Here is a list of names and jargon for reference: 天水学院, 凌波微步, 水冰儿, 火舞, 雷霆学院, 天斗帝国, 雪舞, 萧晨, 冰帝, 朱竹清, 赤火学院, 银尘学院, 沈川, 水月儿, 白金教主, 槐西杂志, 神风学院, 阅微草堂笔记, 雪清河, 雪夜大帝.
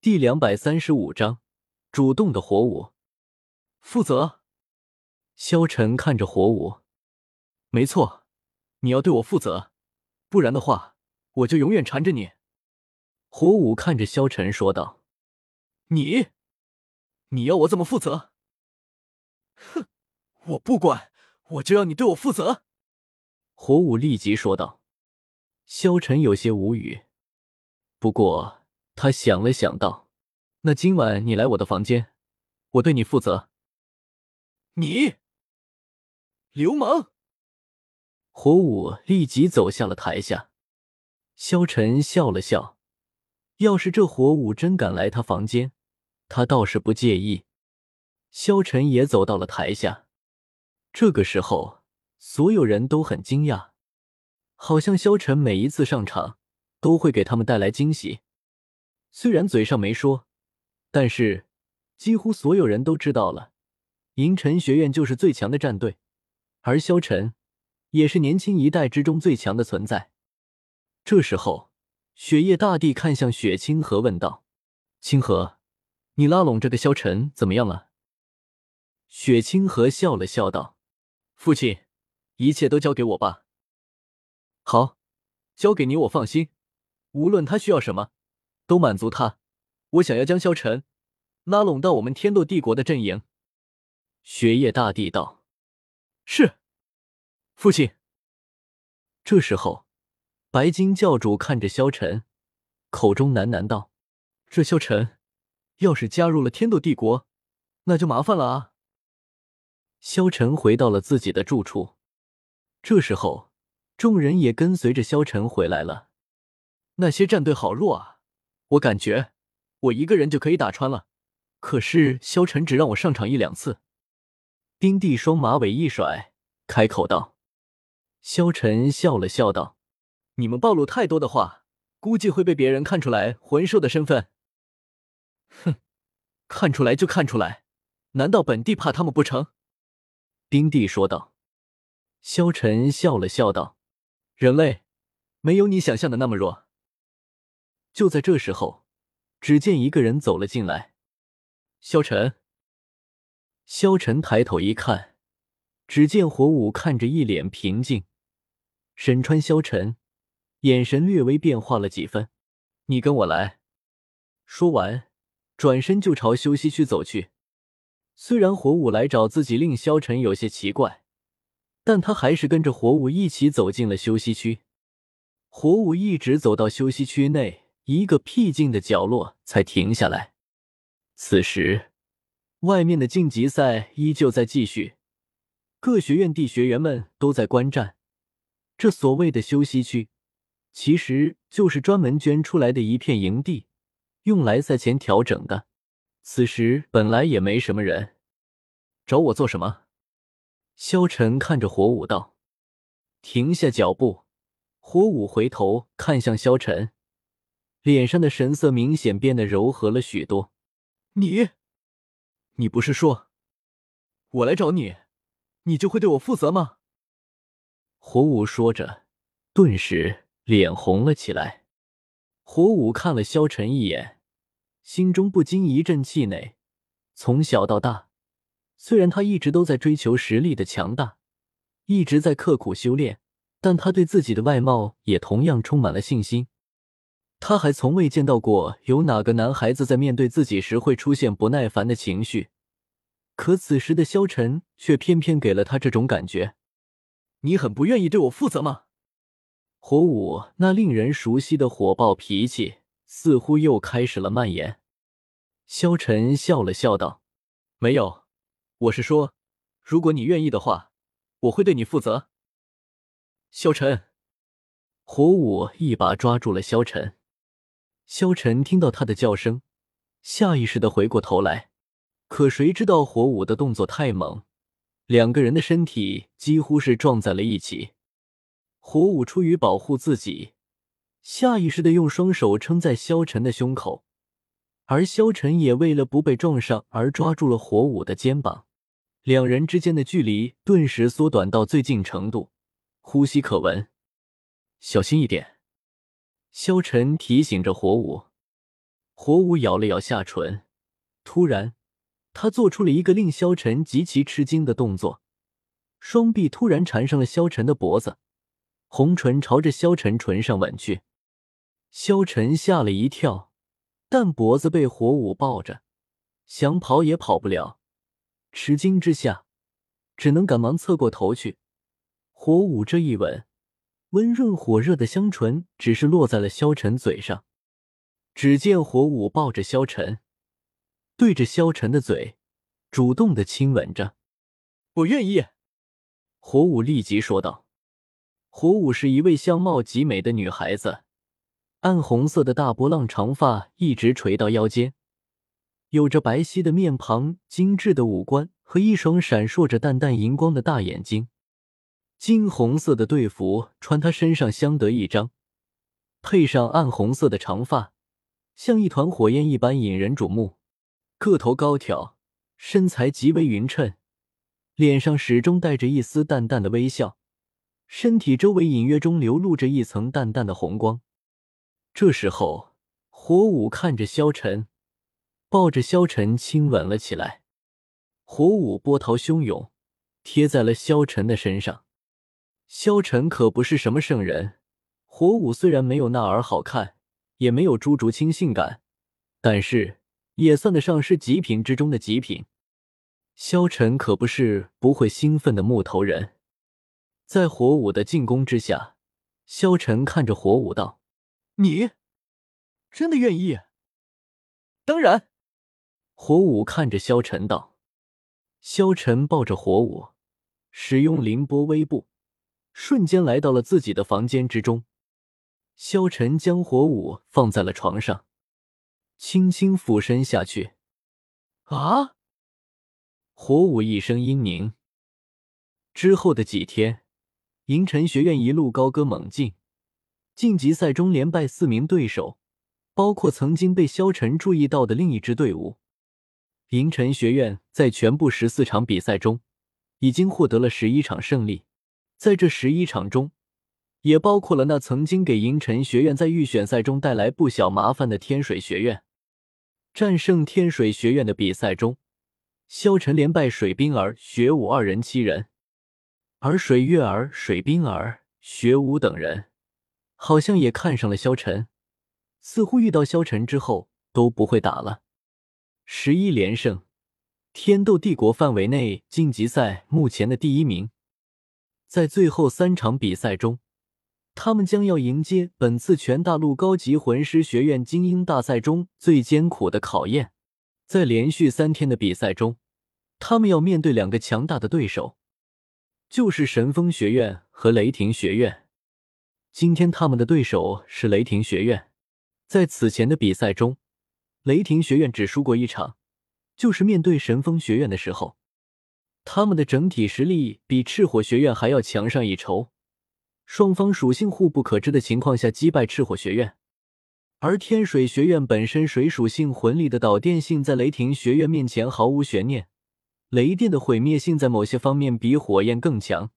第235章主动的火舞。负责。萧晨看着火舞。没错，你要对我负责，不然的话我就永远缠着你。火舞看着萧晨说道。你要我怎么负责？哼，我不管，我就要你对我负责。火舞立即说道。萧晨有些无语。不过他想了想道，那今晚你来我的房间，我对你负责。你流氓！火舞立即走下了台下。萧晨笑了笑，要是这火舞真敢来他房间，他倒是不介意。萧晨也走到了台下。这个时候所有人都很惊讶，好像萧晨每一次上场都会给他们带来惊喜。虽然嘴上没说，但是几乎所有人都知道了，银尘学院就是最强的战队，而萧晨也是年轻一代之中最强的存在。这时候雪夜大帝看向雪清河问道，清河，你拉拢这个萧晨怎么样了？雪清河笑了笑道，父亲，一切都交给我吧。好，交给你，我放心，无论他需要什么都满足他，我想要将萧晨拉拢到我们天斗帝国的阵营。雪夜大帝道。是，父亲。这时候白金教主看着萧晨，口中喃喃道，这萧晨要是加入了天斗帝国，那就麻烦了啊。萧晨回到了自己的住处。这时候众人也跟随着萧晨回来了。那些战队好弱啊，我感觉我一个人就可以打穿了，可是萧晨只让我上场1-2次。冰帝双马尾一甩，开口道。萧晨笑了笑道，你们暴露太多的话，估计会被别人看出来魂兽的身份。哼，看出来就看出来，难道本地怕他们不成？冰帝说道。萧晨笑了笑道，人类没有你想象的那么弱。就在这时候，只见一个人走了进来。萧晨。萧晨抬头一看，只见火舞看着一脸平静，沈川萧晨，眼神略微变化了几分。你跟我来。说完，转身就朝休息区走去。虽然火舞来找自己令萧晨有些奇怪，但他还是跟着火舞一起走进了休息区。火舞一直走到休息区内一个僻静的角落才停下来。此时外面的晋级赛依旧在继续，各学院地学员们都在观战。这所谓的休息区其实就是专门捐出来的一片营地，用来赛前调整的。此时本来也没什么人。找我做什么？萧晨看着火舞道。停下脚步，火舞回头看向萧晨，脸上的神色明显变得柔和了许多。你不是说我来找你，你就会对我负责吗？火舞说着，顿时脸红了起来。火舞看了萧晨一眼，心中不禁一阵气馁。从小到大，虽然他一直都在追求实力的强大，一直在刻苦修炼，但他对自己的外貌也同样充满了信心。他还从未见到过有哪个男孩子在面对自己时会出现不耐烦的情绪，可此时的萧晨却偏偏给了他这种感觉。你很不愿意对我负责吗？火舞那令人熟悉的火爆脾气似乎又开始了蔓延。萧晨笑了笑道，没有，我是说，如果你愿意的话，我会对你负责。萧晨。火舞一把抓住了萧晨。萧晨听到他的叫声，下意识地回过头来，可谁知道火舞的动作太猛，两个人的身体几乎是撞在了一起。火舞出于保护自己，下意识地用双手撑在萧晨的胸口，而萧晨也为了不被撞上而抓住了火舞的肩膀，两人之间的距离顿时缩短到最近程度，呼吸可闻。小心一点，萧晨提醒着火舞。火舞咬了咬下唇，突然，他做出了一个令萧晨极其吃惊的动作，双臂突然缠上了萧晨的脖子，红唇朝着萧晨唇上吻去。萧晨吓了一跳，但脖子被火舞抱着，想跑也跑不了，吃惊之下，只能赶忙侧过头去。火舞这一吻，温润火热的香唇只是落在了萧晨嘴上。只见火舞抱着萧晨，对着萧晨的嘴主动的亲吻着。我愿意，火舞立即说道。火舞是一位相貌极美的女孩子，暗红色的大波浪长发一直垂到腰间，有着白皙的面庞、精致的五官和一双闪烁着淡淡荧光的大眼睛。金红色的队服穿她身上相得益彰，配上暗红色的长发，像一团火焰一般引人瞩目。个头高挑，身材极为匀称，脸上始终带着一丝淡淡的微笑，身体周围隐约中流露着一层淡淡的红光。这时候，火舞看着萧晨，抱着萧晨亲吻了起来。火舞波涛汹涌，贴在了萧晨的身上。萧晨可不是什么圣人，火舞虽然没有那儿好看，也没有朱竹清性感，但是也算得上是极品之中的极品。萧晨可不是不会兴奋的木头人。在火舞的进攻之下，萧晨看着火舞道：你真的愿意？当然。火舞看着萧晨道。萧晨抱着火舞，使用凌波微步，瞬间来到了自己的房间之中。萧晨将火舞放在了床上，轻轻俯身下去。啊！火舞一声阴凝。之后的几天，银尘学院一路高歌猛进，晋级赛中连败4名对手，包括曾经被萧晨注意到的另一支队伍。银尘学院在全部14场比赛中，已经获得了11场胜利，在这11场中，也包括了那曾经给银尘学院在预选赛中带来不小麻烦的天水学院。战胜天水学院的比赛中，萧晨连败水冰儿、雪舞2人7人，而水月儿、水冰儿、雪舞等人好像也看上了萧晨，似乎遇到萧晨之后都不会打了。11连胜，天斗帝国范围内晋级赛目前的第1名。在最后3场比赛中，他们将要迎接本次全大陆高级魂师学院精英大赛中最艰苦的考验。在连续3天的比赛中，他们要面对2个强大的对手，就是神风学院和雷霆学院。今天他们的对手是雷霆学院。在此前的比赛中，雷霆学院只输过1场，就是面对神风学院的时候。他们的整体实力比赤火学院还要强上一筹，双方属性互不可知的情况下击败赤火学院。而天水学院本身水属性魂力的导电性在雷霆学院面前毫无悬念，雷电的毁灭性在某些方面比火焰更强，